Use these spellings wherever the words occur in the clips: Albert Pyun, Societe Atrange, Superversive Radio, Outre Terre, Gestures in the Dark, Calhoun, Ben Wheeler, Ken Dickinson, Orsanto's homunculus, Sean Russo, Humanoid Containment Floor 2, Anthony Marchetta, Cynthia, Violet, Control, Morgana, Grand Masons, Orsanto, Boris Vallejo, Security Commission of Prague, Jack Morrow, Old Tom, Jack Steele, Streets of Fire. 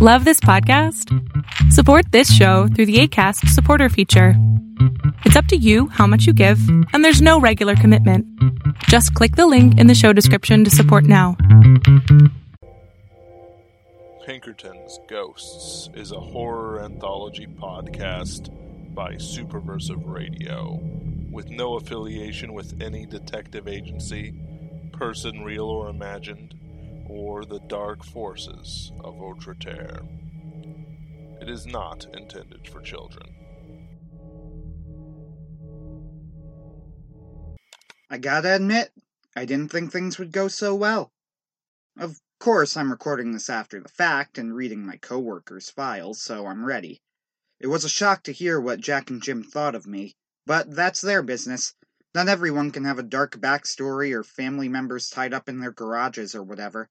Love this podcast? Support this show through the Acast supporter feature. It's up to you how much you give, and there's no regular commitment. Just click the link in the show description to support now. Pinkerton's Ghosts is a horror anthology podcast by Superversive Radio, with no affiliation with any detective agency, person real or imagined, or the dark forces of Outre Terre. It is not intended for children. I gotta admit, I didn't think things would go so well. Of course, I'm recording this after the fact and reading my co-workers' files, so I'm ready. It was a shock to hear what Jack and Jim thought of me, but that's their business. Not everyone can have a dark backstory or family members tied up in their garages or whatever.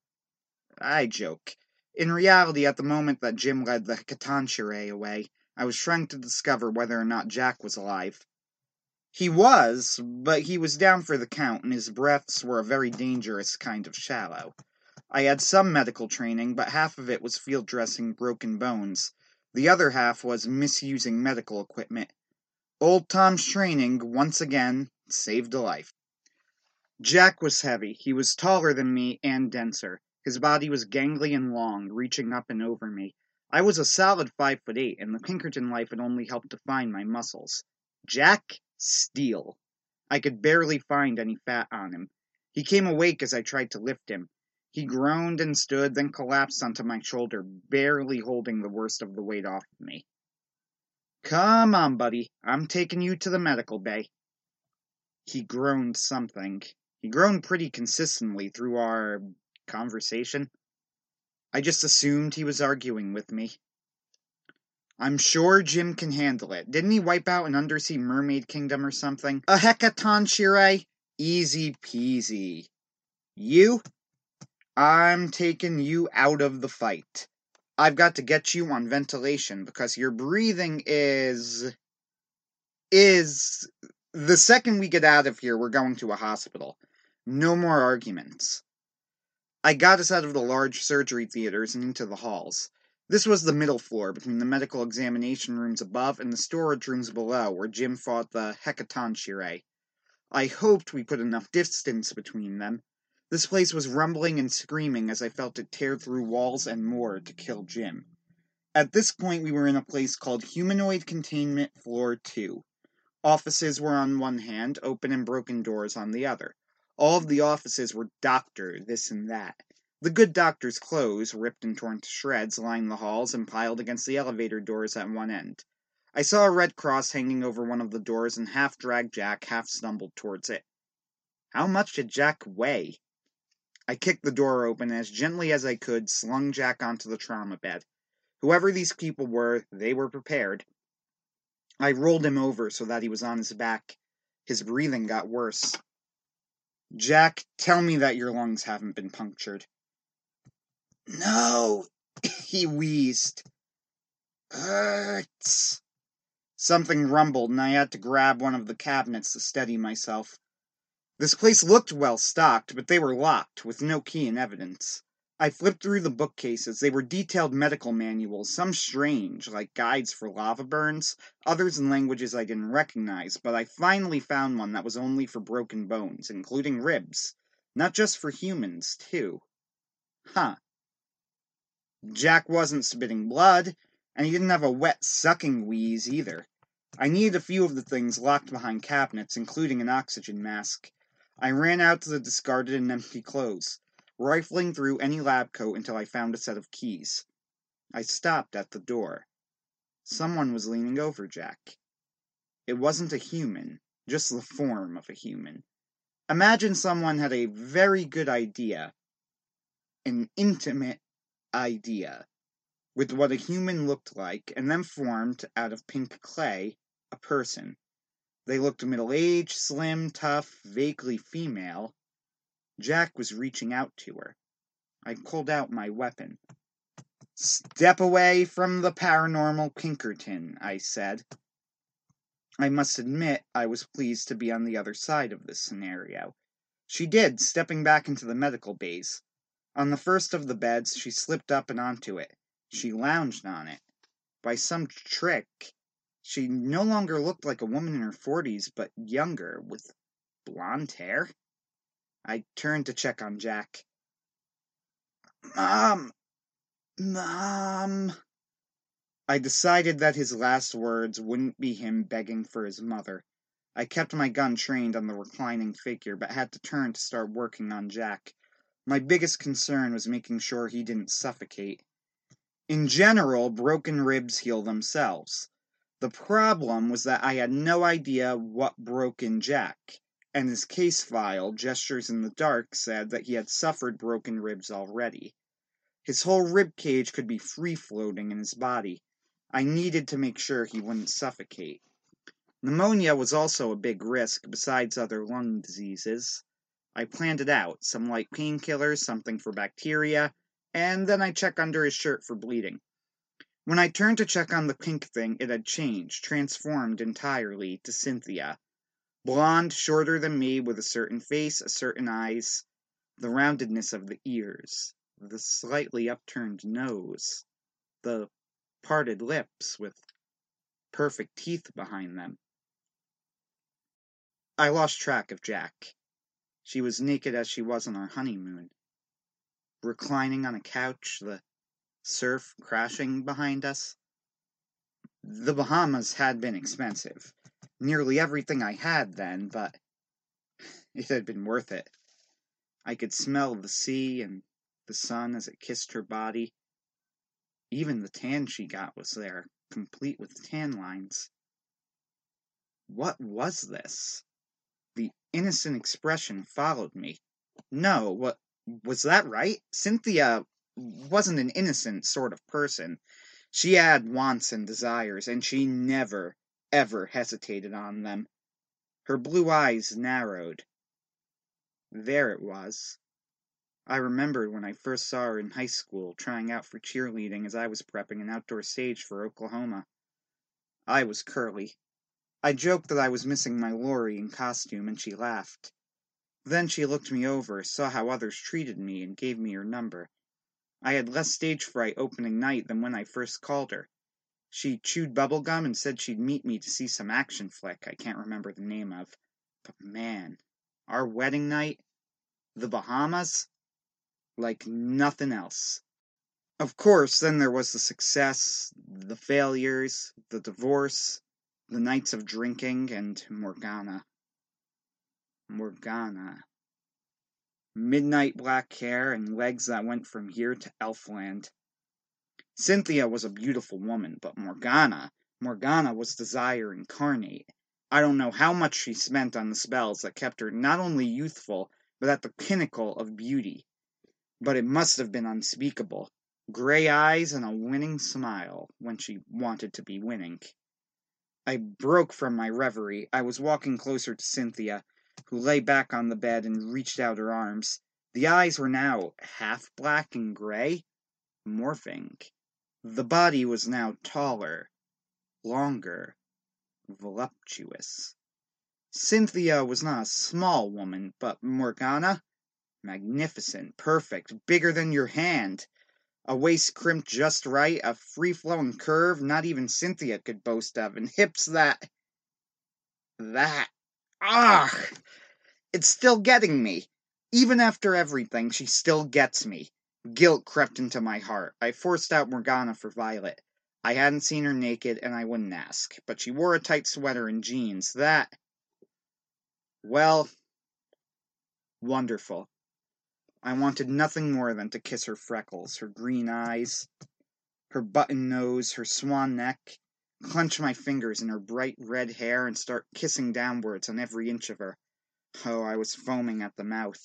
I joke. In reality, at the moment that Jim led the Hecatoncheires away, I was trying to discover whether or not Jack was alive. He was, but he was down for the count, and his breaths were a very dangerous kind of shallow. I had some medical training, but half of it was field dressing broken bones. The other half was misusing medical equipment. Old Tom's training, once again, saved a life. Jack was heavy. He was taller than me and denser. His body was gangly and long, reaching up and over me. I was a solid 5'8", and the Pinkerton life had only helped define my muscles. Jack Steele. I could barely find any fat on him. He came awake as I tried to lift him. He groaned and stood, then collapsed onto my shoulder, barely holding the worst of the weight off of me. "Come on, buddy. I'm taking you to the medical bay." He groaned something. He groaned pretty consistently through our conversation. I just assumed he was arguing with me. "I'm sure Jim can handle it. Didn't he wipe out an undersea mermaid kingdom or something? A Hecatoncheires? Easy peasy. You? I'm taking you out of the fight. I've got to get you on ventilation because your breathing is... The second we get out of here, we're going to a hospital. No more arguments." I got us out of the large surgery theaters and into the halls. This was the middle floor between the medical examination rooms above and the storage rooms below where Jim fought the Hecatoncheires. I hoped we put enough distance between them. This place was rumbling and screaming as I felt it tear through walls and more to kill Jim. At this point, we were in a place called Humanoid Containment Floor 2. Offices were on one hand, open and broken doors on the other. All of the offices were doctor, this and that. The good doctor's clothes, ripped and torn to shreds, lined the halls and piled against the elevator doors at one end. I saw a red cross hanging over one of the doors and half dragged Jack, half stumbled towards it. How much did Jack weigh? I kicked the door open as gently as I could, slung Jack onto the trauma bed. Whoever these people were, they were prepared. I rolled him over so that he was on his back. His breathing got worse. "Jack, tell me that your lungs haven't been punctured." "No," he wheezed. "Hurts." Something rumbled, and I had to grab one of the cabinets to steady myself. This place looked well-stocked, but they were locked, with no key in evidence. I flipped through the bookcases. They were detailed medical manuals, some strange, like guides for lava burns, others in languages I didn't recognize, but I finally found one that was only for broken bones, including ribs. Not just for humans, too. Huh. Jack wasn't spitting blood, and he didn't have a wet, sucking wheeze either. I needed a few of the things locked behind cabinets, including an oxygen mask. I ran out to the discarded and empty clothes, rifling through any lab coat until I found a set of keys. I stopped at the door. Someone was leaning over Jack. It wasn't a human, just the form of a human. Imagine someone had a very good idea, an intimate idea, with what a human looked like, and then formed, out of pink clay, a person. They looked middle-aged, slim, tough, vaguely female. Jack was reaching out to her. I pulled out my weapon. "Step away from the paranormal, Pinkerton," I said. I must admit I was pleased to be on the other side of this scenario. She did, stepping back into the medical bays. On the first of the beds, she slipped up and onto it. She lounged on it. By some trick, she no longer looked like a woman in her 40s, but younger, with blonde hair. I turned to check on Jack. Mom. I decided that his last words wouldn't be him begging for his mother. I kept my gun trained on the reclining figure, but had to turn to start working on Jack. My biggest concern was making sure he didn't suffocate. In general, broken ribs heal themselves. The problem was that I had no idea what broke in Jack, and his case file, Gestures in the Dark, said that he had suffered broken ribs already. His whole rib cage could be free-floating in his body. I needed to make sure he wouldn't suffocate. Pneumonia was also a big risk, besides other lung diseases. I planned it out, some light painkillers, something for bacteria, and then I checked under his shirt for bleeding. When I turned to check on the pink thing, it had changed, transformed entirely to Cynthia. Blonde, shorter than me, with a certain face, a certain eyes, the roundedness of the ears, the slightly upturned nose, the parted lips with perfect teeth behind them. I lost track of Jack. She was naked as she was on our honeymoon. Reclining on a couch, the surf crashing behind us. The Bahamas had been expensive. Nearly everything I had then, but it had been worth it. I could smell the sea and the sun as it kissed her body. Even the tan she got was there, complete with tan lines. What was this? The innocent expression followed me. No, what was that right? Cynthia wasn't an innocent sort of person. She had wants and desires, and she never, ever hesitated on them. Her blue eyes narrowed. There it was. I remembered when I first saw her in high school, trying out for cheerleading as I was prepping an outdoor stage for Oklahoma. I was curly. I joked that I was missing my Lori in costume, and she laughed. Then she looked me over, saw how others treated me, and gave me her number. I had less stage fright opening night than when I first called her. She chewed bubblegum and said she'd meet me to see some action flick I can't remember the name of. But man, our wedding night? The Bahamas? Like nothing else. Of course, then there was the success, the failures, the divorce, the nights of drinking, and Morgana. Morgana. Midnight black hair and legs that went from here to Elfland. Cynthia was a beautiful woman, but Morgana was desire incarnate. I don't know how much she spent on the spells that kept her not only youthful, but at the pinnacle of beauty. But it must have been unspeakable. Gray eyes and a winning smile when she wanted to be winning. I broke from my reverie. I was walking closer to Cynthia, who lay back on the bed and reached out her arms. The eyes were now half black and gray, morphing. The body was now taller, longer, voluptuous. Cynthia was not a small woman, but Morgana... magnificent, perfect, bigger than your hand. A waist crimped just right, a free-flowing curve not even Cynthia could boast of, and hips that... Ah! It's still getting me. Even after everything, she still gets me. Guilt crept into my heart. I forced out Morgana for Violet. I hadn't seen her naked, and I wouldn't ask, but she wore a tight sweater and jeans. That... well... wonderful. I wanted nothing more than to kiss her freckles, her green eyes, her button nose, her swan neck, clench my fingers in her bright red hair and start kissing downwards on every inch of her. Oh, I was foaming at the mouth.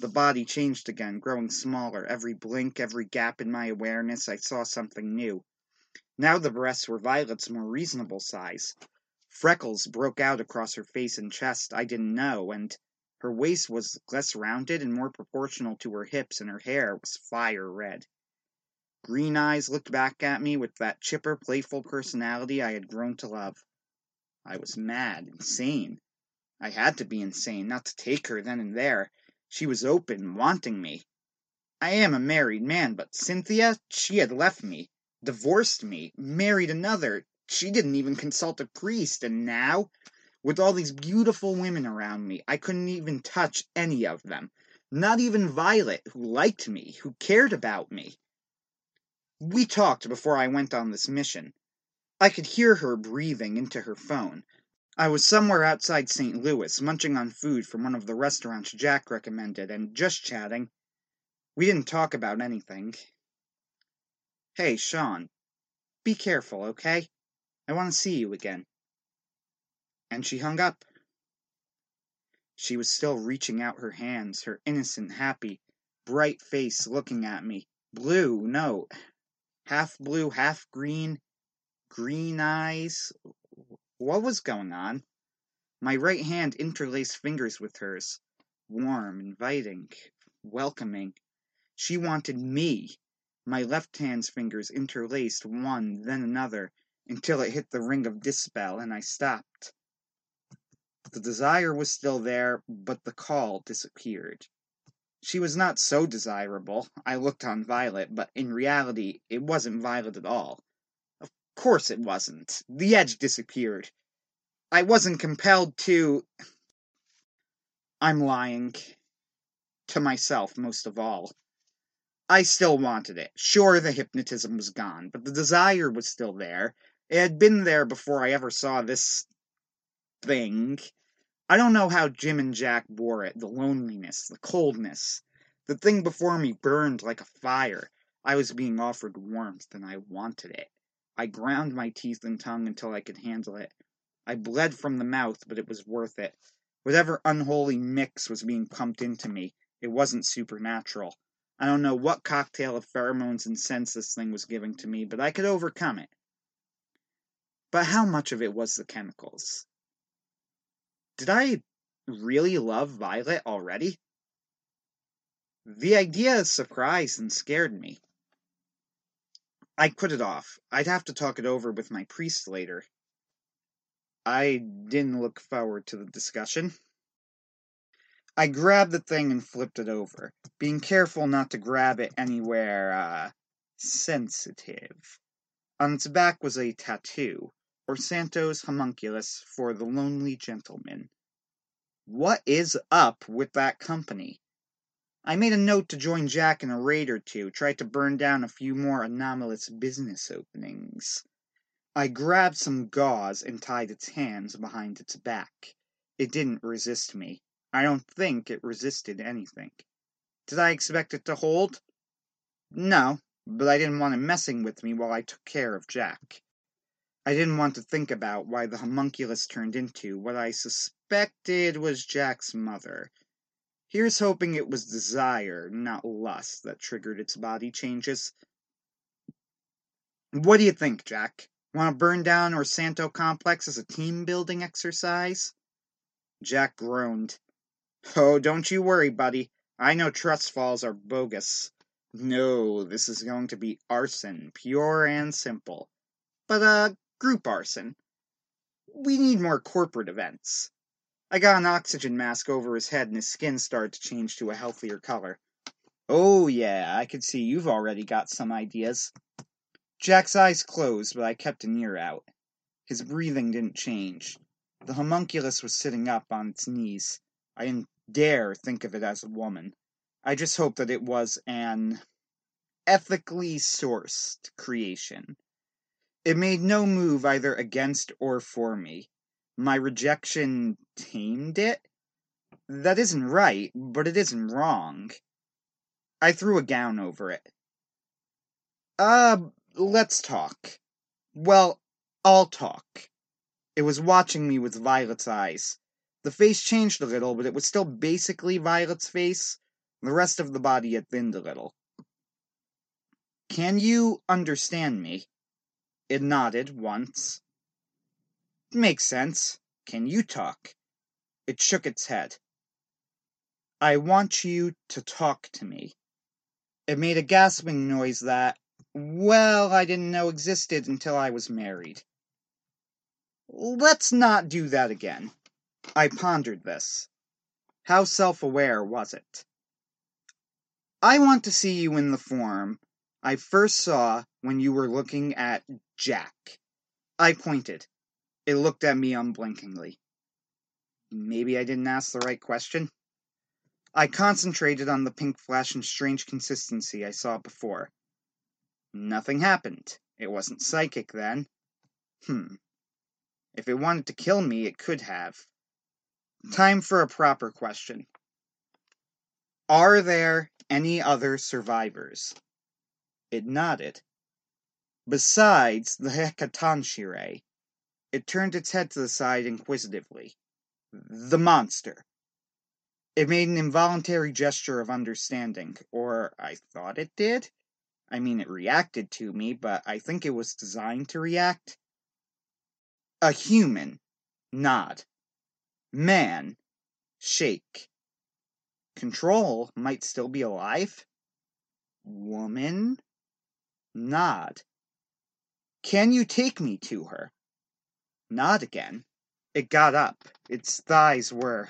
The body changed again, growing smaller. Every blink, every gap in my awareness, I saw something new. Now the breasts were Violet's more reasonable size. Freckles broke out across her face and chest I didn't know, and... her waist was less rounded and more proportional to her hips, and her hair was fire red. Green eyes looked back at me with that chipper, playful personality I had grown to love. I was mad, insane. I had to be insane, not to take her then and there. She was open, wanting me. I am a married man, but Cynthia, she had left me, divorced me, married another. She didn't even consult a priest, and now, with all these beautiful women around me, I couldn't even touch any of them. Not even Violet, who liked me, who cared about me. We talked before I went on this mission. I could hear her breathing into her phone. I was somewhere outside St. Louis, munching on food from one of the restaurants Jack recommended, and just chatting. We didn't talk about anything. Hey, Sean, be careful, okay? I want to see you again. And she hung up. She was still reaching out her hands, her innocent, happy, bright face looking at me. Blue, no, half blue, half green, green eyes. What was going on? My right hand interlaced fingers with hers, warm, inviting, welcoming. She wanted me. My left hand's fingers interlaced one, then another, until it hit the ring of dispel, and I stopped. The desire was still there, but the call disappeared. She was not so desirable. I looked on Violet, but in reality, it wasn't Violet at all. Of course it wasn't. The edge disappeared. I wasn't compelled to... I'm lying. To myself, most of all. I still wanted it. Sure, the hypnotism was gone, but the desire was still there. It had been there before I ever saw this... thing. I don't know how Jim and Jack bore it. The loneliness, the coldness. The thing before me burned like a fire. I was being offered warmth, and I wanted it. I ground my teeth and tongue until I could handle it. I bled from the mouth, but it was worth it. Whatever unholy mix was being pumped into me, it wasn't supernatural. I don't know what cocktail of pheromones and scents this thing was giving to me, but I could overcome it. But how much of it was the chemicals? Did I really love Violet already? The idea surprised and scared me. I put it off. I'd have to talk it over with my priest later. I didn't look forward to the discussion. I grabbed the thing and flipped it over, being careful not to grab it anywhere, sensitive. On its back was a tattoo, Orsanto's homunculus for the lonely gentleman. What is up with that company? I made a note to join Jack in a raid or two, tried to burn down a few more anomalous business openings. I grabbed some gauze and tied its hands behind its back. It didn't resist me. I don't think it resisted anything. Did I expect it to hold? No, but I didn't want it messing with me while I took care of Jack. I didn't want to think about why the homunculus turned into what I suspected was Jack's mother. Here's hoping it was desire, not lust, that triggered its body changes. What do you think, Jack? Want to burn down Orsanto Complex as a team-building exercise? Jack groaned. Oh, don't you worry, buddy. I know trust falls are bogus. No, this is going to be arson, pure and simple. But, group arson. We need more corporate events. I got an oxygen mask over his head and his skin started to change to a healthier color. Oh yeah, I could see you've already got some ideas. Jack's eyes closed, but I kept an ear out. His breathing didn't change. The homunculus was sitting up on its knees. I didn't dare think of it as a woman. I just hoped that it was an ethically sourced creation. It made no move either against or for me. My rejection tamed it? That isn't right, but it isn't wrong. I threw a gown over it. Let's talk. Well, I'll talk. It was watching me with Violet's eyes. The face changed a little, but it was still basically Violet's face. The rest of the body had thinned a little. Can you understand me? It nodded once. Makes sense. Can you talk? It shook its head. I want you to talk to me. It made a gasping noise that, well, I didn't know existed until I was married. Let's not do that again. I pondered this. How self-aware was it? I want to see you in the form I first saw when you were looking at Jack. I pointed. It looked at me unblinkingly. Maybe I didn't ask the right question. I concentrated on the pink flash and strange consistency I saw before. Nothing happened. It wasn't psychic then. If it wanted to kill me, it could have. Time for a proper question. Are there any other survivors? It nodded. Besides the Hecatoncheires, it turned its head to the side inquisitively. The monster. It made an involuntary gesture of understanding, or I thought it did. I mean, it reacted to me, but I think it was designed to react. A human. Nod. Man. Shake. Control might still be alive. Woman. Nod. Can you take me to her? Nod again. It got up. Its thighs were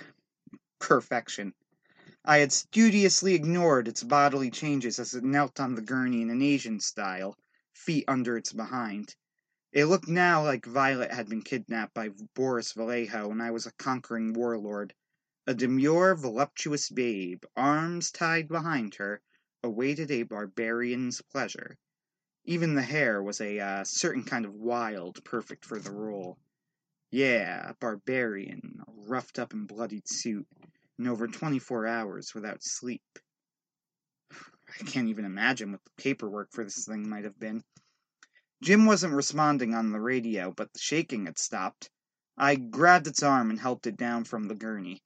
perfection. I had studiously ignored its bodily changes as it knelt on the gurney in an Asian style, feet under its behind. It looked now like Violet had been kidnapped by Boris Vallejo when I was a conquering warlord. A demure, voluptuous babe, arms tied behind her, awaited a barbarian's pleasure. Even the hair was a certain kind of wild, perfect for the role. Yeah, a barbarian, a roughed up and bloodied suit, and over 24 hours without sleep. I can't even imagine what the paperwork for this thing might have been. Jim wasn't responding on the radio, but the shaking had stopped. I grabbed its arm and helped it down from the gurney.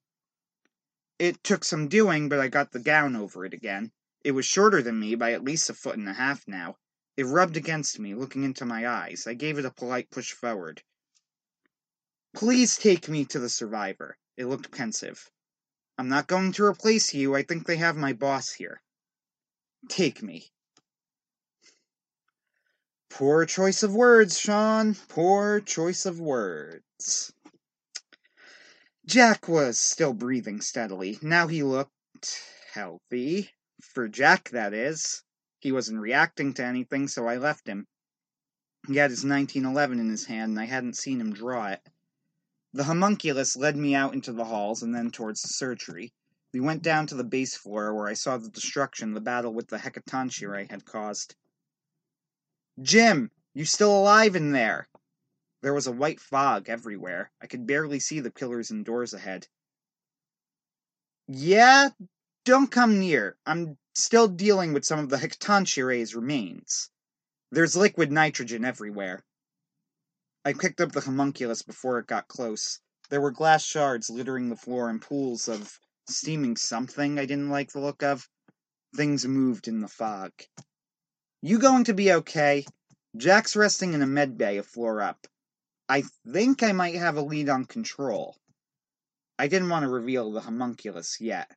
It took some doing, but I got the gown over it again. It was shorter than me by at least 1.5 feet now. It rubbed against me, looking into my eyes. I gave it a polite push forward. Please take me to the survivor. It looked pensive. I'm not going to replace you. I think they have my boss here. Take me. Poor choice of words, Sean. Poor choice of words. Jack was still breathing steadily. Now he looked healthy. For Jack, that is. He wasn't reacting to anything, so I left him. He had his 1911 in his hand, and I hadn't seen him draw it. The homunculus led me out into the halls and then towards the surgery. We went down to the base floor where I saw the destruction the battle with the Hecatoncheires had caused. Jim, you still alive in there? There was a white fog everywhere. I could barely see the pillars and doors ahead. Yeah, don't come near. I'm still dealing with some of the Hecatoncheires' remains. There's liquid nitrogen everywhere. I picked up the homunculus before it got close. There were glass shards littering the floor and pools of steaming something I didn't like the look of. Things moved in the fog. You going to be okay? Jack's resting in a med bay a floor up. I think I might have a lead on Control. I didn't want to reveal the homunculus yet.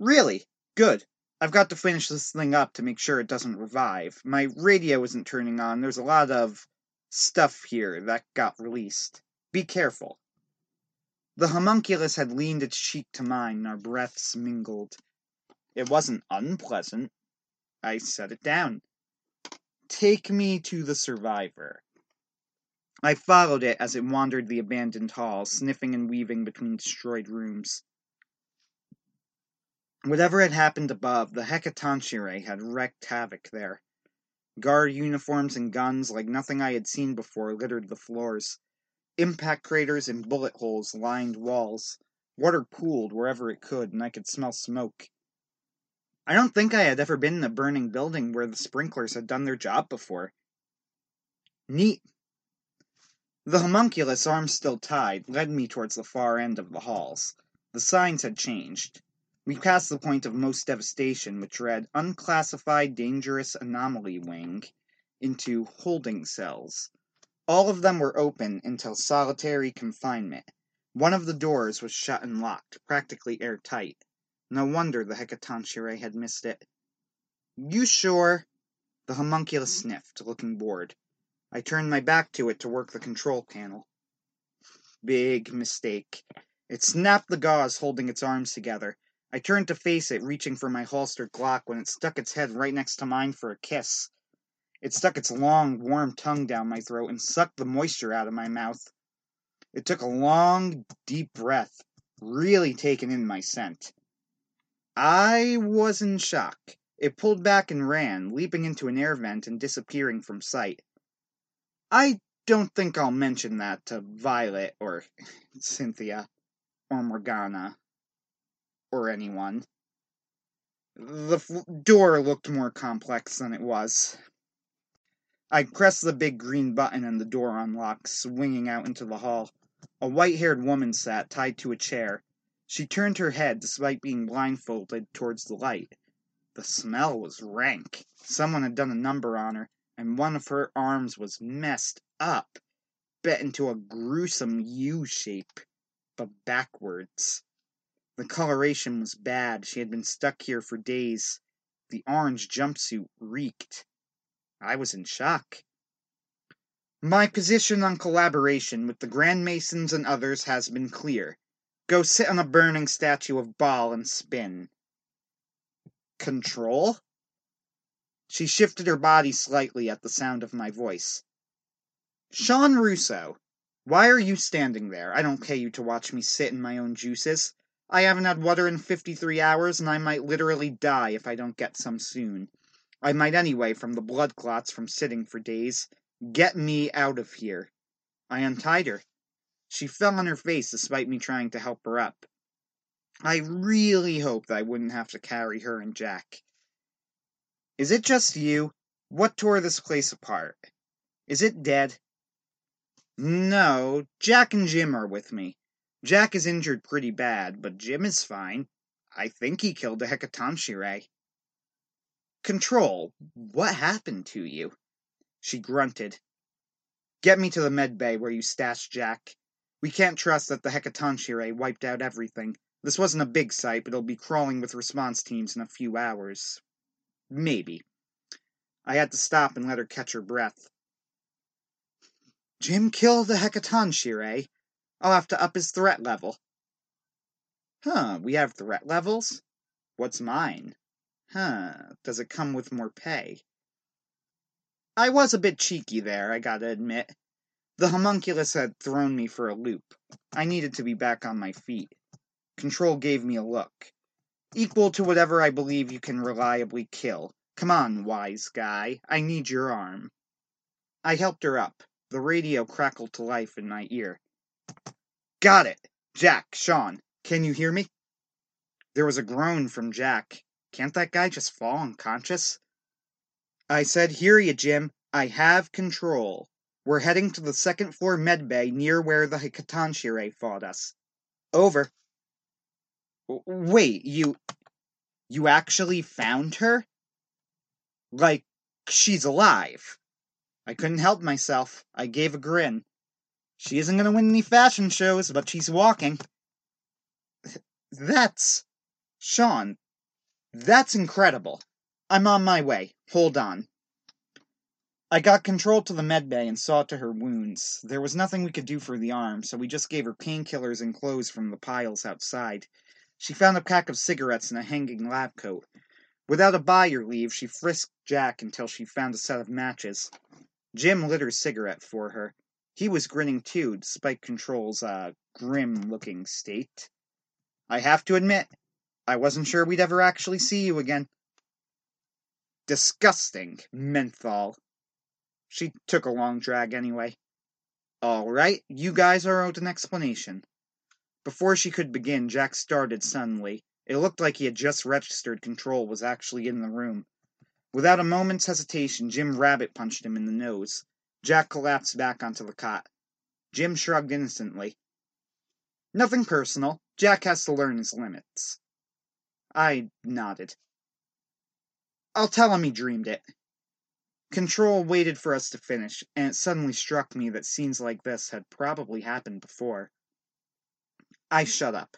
Really? Good. I've got to finish this thing up to make sure it doesn't revive. My radio isn't turning on. There's a lot of stuff here that got released. Be careful. The homunculus had leaned its cheek to mine, and our breaths mingled. It wasn't unpleasant. I set it down. Take me to the survivor. I followed it as it wandered the abandoned hall, sniffing and weaving between destroyed rooms. Whatever had happened above, the Hecatoncheires had wreaked havoc there. Guard uniforms and guns like nothing I had seen before littered the floors. Impact craters and bullet holes lined walls. Water pooled wherever it could, and I could smell smoke. I don't think I had ever been in a burning building where the sprinklers had done their job before. Neat. The homunculus, arms still tied, led me towards the far end of the halls. The signs had changed. We passed the point of most devastation, which read Unclassified Dangerous Anomaly Wing, into holding cells. All of them were open until solitary confinement. One of the doors was shut and locked, practically airtight. No wonder the Hecatoncheires had missed it. You sure? The homunculus sniffed, looking bored. I turned my back to it to work the control panel. Big mistake. It snapped the gauze holding its arms together. I turned to face it, reaching for my holstered Glock when it stuck its head right next to mine for a kiss. It stuck its long, warm tongue down my throat and sucked the moisture out of my mouth. It took a long, deep breath, really taking in my scent. I was in shock. It pulled back and ran, leaping into an air vent and disappearing from sight. I don't think I'll mention that to Violet or Cynthia or Morgana or anyone. The door looked more complex than it was. I pressed the big green button and the door unlocked, swinging out into the hall. A white-haired woman sat, tied to a chair. She turned her head, despite being blindfolded, towards the light. The smell was rank. Someone had done a number on her, and one of her arms was messed up, bent into a gruesome U-shape, but backwards. The coloration was bad. She had been stuck here for days. The orange jumpsuit reeked. I was in shock. My position on collaboration with the Grand Masons and others has been clear. Go sit on a burning statue of Baal and spin. Control? She shifted her body slightly at the sound of my voice. Sean Russo, why are you standing there? I don't pay you to watch me sit in my own juices. I haven't had water in 53 hours, and I might literally die if I don't get some soon. I might anyway from the blood clots from sitting for days. Get me out of here. I untied her. She fell on her face despite me trying to help her up. I really hoped I wouldn't have to carry her and Jack. Is it just you? What tore this place apart? Is it dead? No, Jack and Jim are with me. Jack is injured pretty bad, but Jim is fine. I think he killed the Hecatoncheires. Control, what happened to you? She grunted. Get me to the med bay where you stashed Jack. We can't trust that the Hecatoncheires wiped out everything. This wasn't a big site, but it'll be crawling with response teams in a few hours. Maybe. I had to stop and let her catch her breath. Jim killed the Hecatoncheires. I'll have to up his threat level. Huh, we have threat levels? What's mine? Huh, does it come with more pay? I was a bit cheeky there, I gotta admit. The homunculus had thrown me for a loop. I needed to be back on my feet. Control gave me a look. Equal to whatever I believe you can reliably kill. Come on, wise guy. I need your arm. I helped her up. The radio crackled to life in my ear. Got it. Jack, Sean, can you hear me? There was a groan from Jack. Can't that guy just fall unconscious? I said, hear ya, Jim. I have control. We're heading to the second floor med bay near where the Hecatoncheires fought us. Over. Wait, you actually found her? Like, she's alive. I couldn't help myself. I gave a grin. She isn't gonna win any fashion shows, but she's walking. That's... Sean, that's incredible. I'm on my way. Hold on. I got Control to the med bay and saw to her wounds. There was nothing we could do for the arm, so we just gave her painkillers and clothes from the piles outside. She found a pack of cigarettes and a hanging lab coat. Without a buy or leave, she frisked Jack until she found a set of matches. Jim lit her cigarette for her. He was grinning too, despite Control's grim-looking state. I have to admit, I wasn't sure we'd ever actually see you again. Disgusting menthol. She took a long drag anyway. All right, you guys are owed an explanation. Before she could begin, Jack started suddenly. It looked like he had just registered Control was actually in the room. Without a moment's hesitation, Jim rabbit punched him in the nose. Jack collapsed back onto the cot. Jim shrugged innocently. Nothing personal. Jack has to learn his limits. I nodded. I'll tell him he dreamed it. Control waited for us to finish, and it suddenly struck me that scenes like this had probably happened before. I shut up.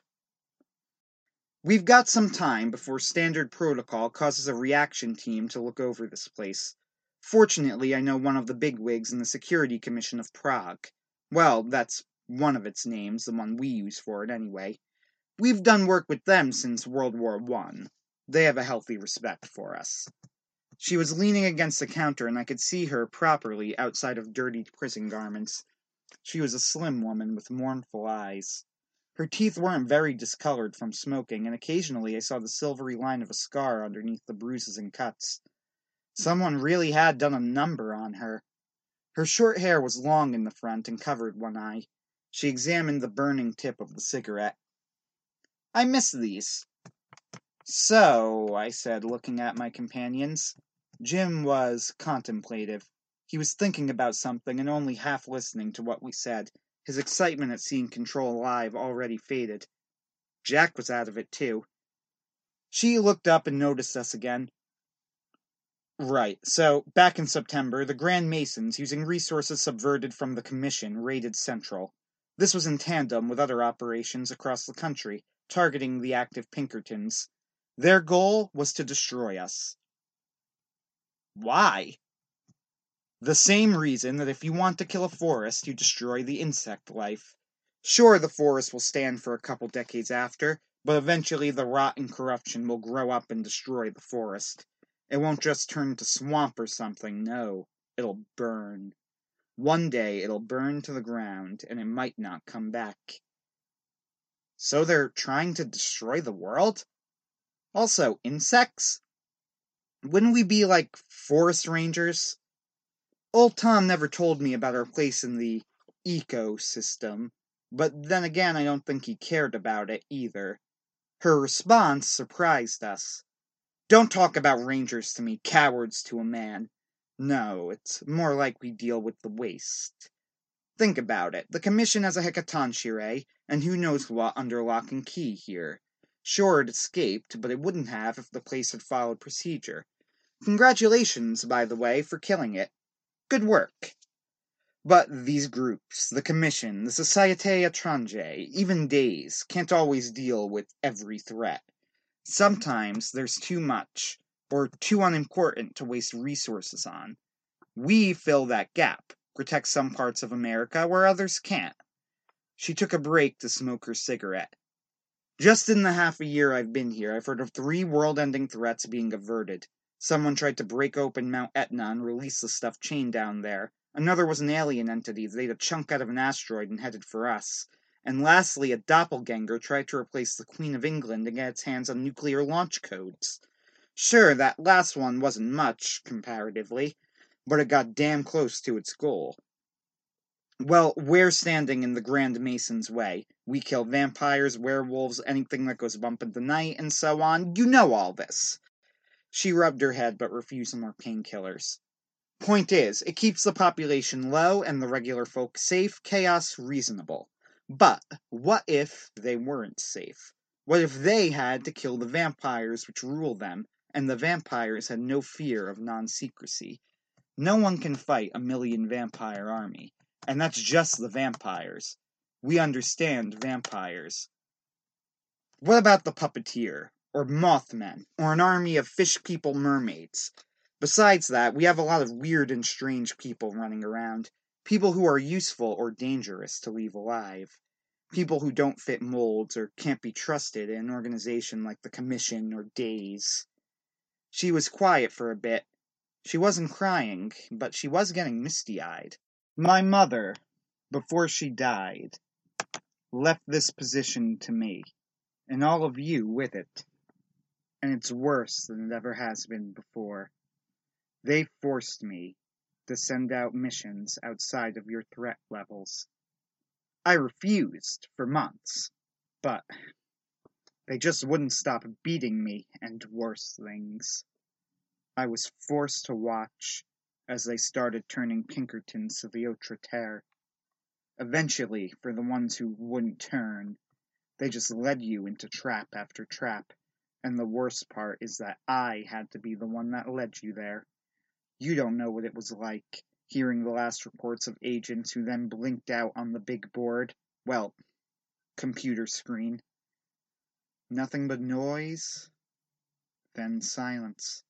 We've got some time before standard protocol causes a reaction team to look over this place. Fortunately, I know one of the bigwigs in the Security Commission of Prague. Well, that's one of its names, the one we use for it anyway. We've done work with them since World War I. They have a healthy respect for us. She was leaning against the counter, and I could see her properly outside of dirty prison garments. She was a slim woman with mournful eyes. Her teeth weren't very discolored from smoking, and occasionally I saw the silvery line of a scar underneath the bruises and cuts. Someone really had done a number on her. Her short hair was long in the front and covered one eye. She examined the burning tip of the cigarette. "I miss these." "So," I said, looking at my companions. Jim was contemplative. He was thinking about something and only half listening to what we said. His excitement at seeing Control live already faded. Jack was out of it, too. She looked up and noticed us again. "Right, so, back in September, the Grand Masons, using resources subverted from the Commission, raided Central. This was in tandem with other operations across the country, targeting the active Pinkertons. Their goal was to destroy us." "Why?" "The same reason that if you want to kill a forest, you destroy the insect life. Sure, the forest will stand for a couple decades after, but eventually the rot and corruption will grow up and destroy the forest. It won't just turn to swamp or something, no. It'll burn. One day it'll burn to the ground, and it might not come back." "So they're trying to destroy the world? Also, insects? Wouldn't we be like forest rangers?" Old Tom never told me about our place in the ecosystem, but then again I don't think he cared about it either. Her response surprised us. "Don't talk about rangers to me, cowards to a man. No, it's more like we deal with the waste. Think about it. The Commission has a Hecatoncheires, and who knows what under lock and key here. Sure, it escaped, but it wouldn't have if the place had followed procedure. Congratulations, by the way, for killing it. Good work. But these groups, the Commission, the Societe Atrange, even Days, can't always deal with every threat. Sometimes there's too much, or too unimportant to waste resources on. We fill that gap, protect some parts of America where others can't." She took a break to smoke her cigarette. "Just in the half a year I've been here, I've heard of 3 world-ending threats being averted. Someone tried to break open Mount Etna and release the stuffed chain down there. Another was an alien entity that ate a chunk out of an asteroid and headed for us. And lastly, a doppelganger tried to replace the Queen of England and get its hands on nuclear launch codes. Sure, that last one wasn't much, comparatively, but it got damn close to its goal. Well, we're standing in the Grand Mason's way. We kill vampires, werewolves, anything that goes bump in the night, and so on. You know all this." She rubbed her head, but refused more painkillers. "Point is, it keeps the population low and the regular folk safe, chaos reasonable. But what if they weren't safe? What if they had to kill the vampires which rule them, and the vampires had no fear of non-secrecy? No one can fight a 1,000,000 vampire army, and that's just the vampires. We understand vampires. What about the puppeteer? Or Mothmen, or an army of fish people mermaids. Besides that, we have a lot of weird and strange people running around, people who are useful or dangerous to leave alive, people who don't fit molds or can't be trusted in an organization like the Commission or Days." She was quiet for a bit. She wasn't crying, but she was getting misty-eyed. "My mother, before she died, left this position to me, and all of you with it. And it's worse than it ever has been before. They forced me to send out missions outside of your threat levels. I refused for months, but they just wouldn't stop beating me and worse things. I was forced to watch as they started turning Pinkertons to the Outre Terre. Eventually, for the ones who wouldn't turn, they just led you into trap after trap. And the worst part is that I had to be the one that led you there. You don't know what it was like, hearing the last reports of agents who then blinked out on the big board. Well, computer screen. Nothing but noise, then silence.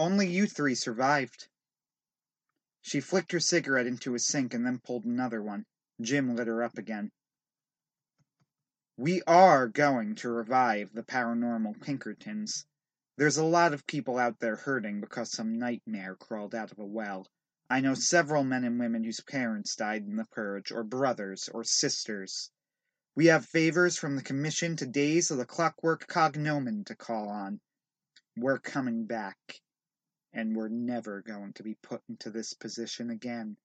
Only you 3 survived." She flicked her cigarette into a sink and then pulled another one. Jim lit her up again. We are going to revive the paranormal Pinkertons. There's a lot of people out there hurting because some nightmare crawled out of a well. I know several men and women whose parents died in the purge, or brothers, or sisters. We have favors from the commission to Days of the Clockwork Cognomen to call on. We're coming back, and we're never going to be put into this position again.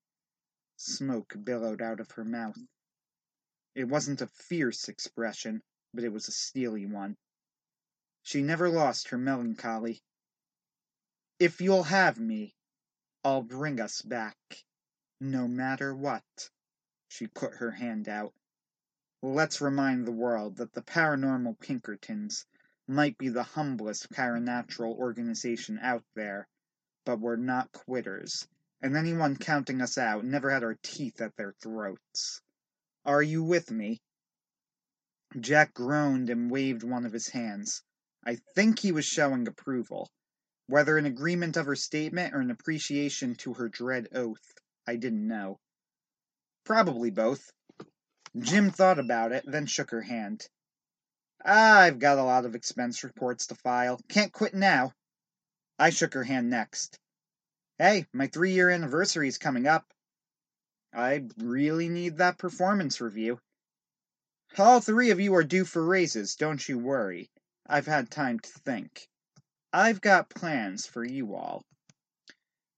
Smoke billowed out of her mouth. It wasn't a fierce expression, but it was a steely one. She never lost her melancholy. If you'll have me, I'll bring us back, no matter what. She put her hand out. Let's remind the world that the paranormal Pinkertons might be the humblest paranatural organization out there, but we're not quitters, and anyone counting us out never had our teeth at their throats. Are you with me? Jack groaned and waved one of his hands. I think he was showing approval, whether in agreement of her statement or an appreciation to her dread oath. I didn't know. Probably both. Jim thought about it, then shook her hand. I've got a lot of expense reports to file. Can't quit now. I shook her hand next. Hey, my 3-year anniversary is coming up. I really need that performance review. All 3 of you are due for raises, don't you worry. I've had time to think. I've got plans for you all.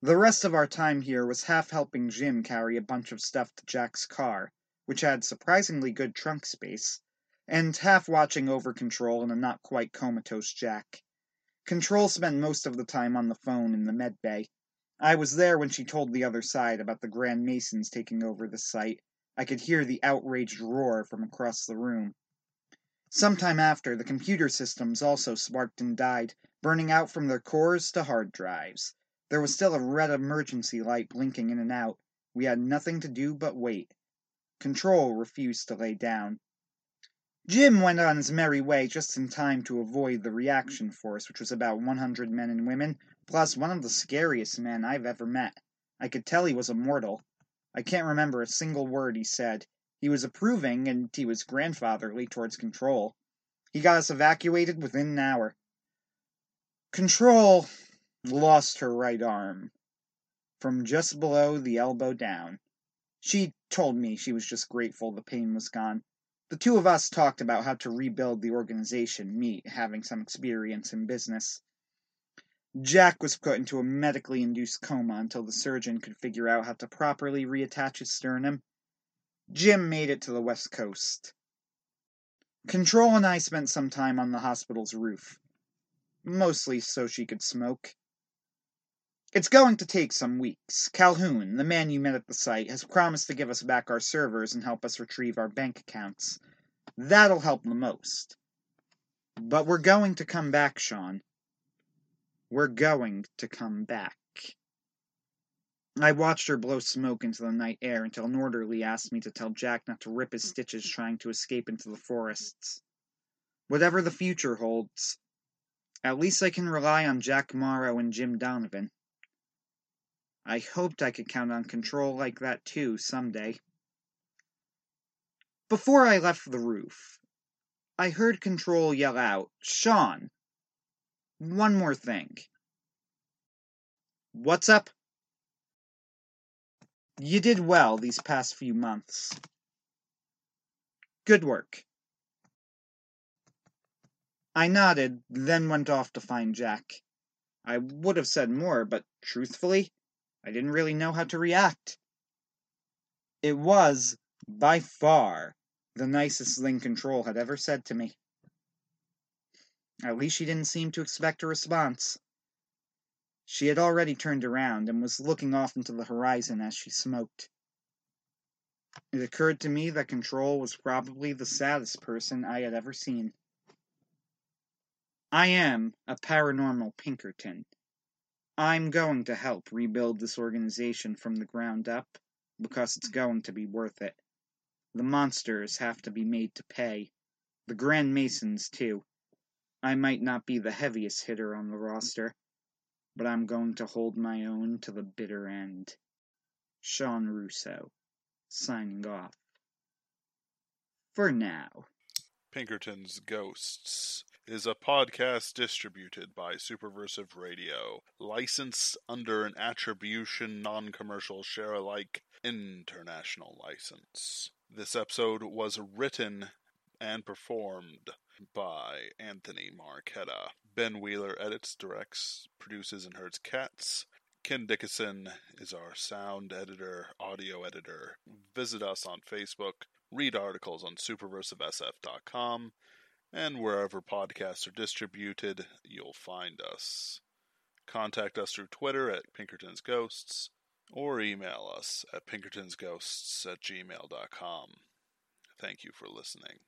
The rest of our time here was half helping Jim carry a bunch of stuff to Jack's car, which had surprisingly good trunk space, and half watching over Control and a not-quite-comatose Jack. Control spent most of the time on the phone in the med bay. I was there when she told the other side about the Grand Masons taking over the site. I could hear the outraged roar from across the room. Sometime after, the computer systems also sparked and died, burning out from their cores to hard drives. There was still a red emergency light blinking in and out. We had nothing to do but wait. Control refused to lay down. Jim went on his merry way just in time to avoid the reaction force, which was about 100 men and women, plus one of the scariest men I've ever met. I could tell he was immortal. I can't remember a single word he said. He was approving, and he was grandfatherly towards Control. He got us evacuated within an hour. Control lost her right arm, from just below the elbow down. She told me she was just grateful the pain was gone. The 2 of us talked about how to rebuild the organization, me having some experience in business. Jack was put into a medically induced coma until the surgeon could figure out how to properly reattach his sternum. Jim made it to the West Coast. Control and I spent some time on the hospital's roof, mostly so she could smoke. It's going to take some weeks. Calhoun, the man you met at the site, has promised to give us back our servers and help us retrieve our bank accounts. That'll help the most. But we're going to come back, Sean. We're going to come back. I watched her blow smoke into the night air until an orderly asked me to tell Jack not to rip his stitches trying to escape into the forests. Whatever the future holds, at least I can rely on Jack Morrow and Jim Donovan. I hoped I could count on Control like that, too, someday. Before I left the roof, I heard Control yell out, Sean, one more thing. What's up? You did well these past few months. Good work. I nodded, then went off to find Jack. I would have said more, but truthfully, I didn't really know how to react. It was, by far, the nicest thing Control had ever said to me. At least she didn't seem to expect a response. She had already turned around and was looking off into the horizon as she smoked. It occurred to me that Control was probably the saddest person I had ever seen. I am a paranormal Pinkerton. I'm going to help rebuild this organization from the ground up, because it's going to be worth it. The monsters have to be made to pay. The Grand Masons, too. I might not be the heaviest hitter on the roster, but I'm going to hold my own to the bitter end. Sean Russo, signing off. For now. Pinkerton's Ghosts is a podcast distributed by Superversive Radio, licensed under an attribution non-commercial share-alike international license. This episode was written and performed by Anthony Marchetta. Ben Wheeler edits, directs, produces, and herds cats. Ken Dickinson is our sound editor, audio editor. Visit us on Facebook, read articles on superversivesf.com, and wherever podcasts are distributed, you'll find us. Contact us through Twitter at Pinkerton's Ghosts, or email us at pinkertonsghosts@gmail.com. Thank you for listening.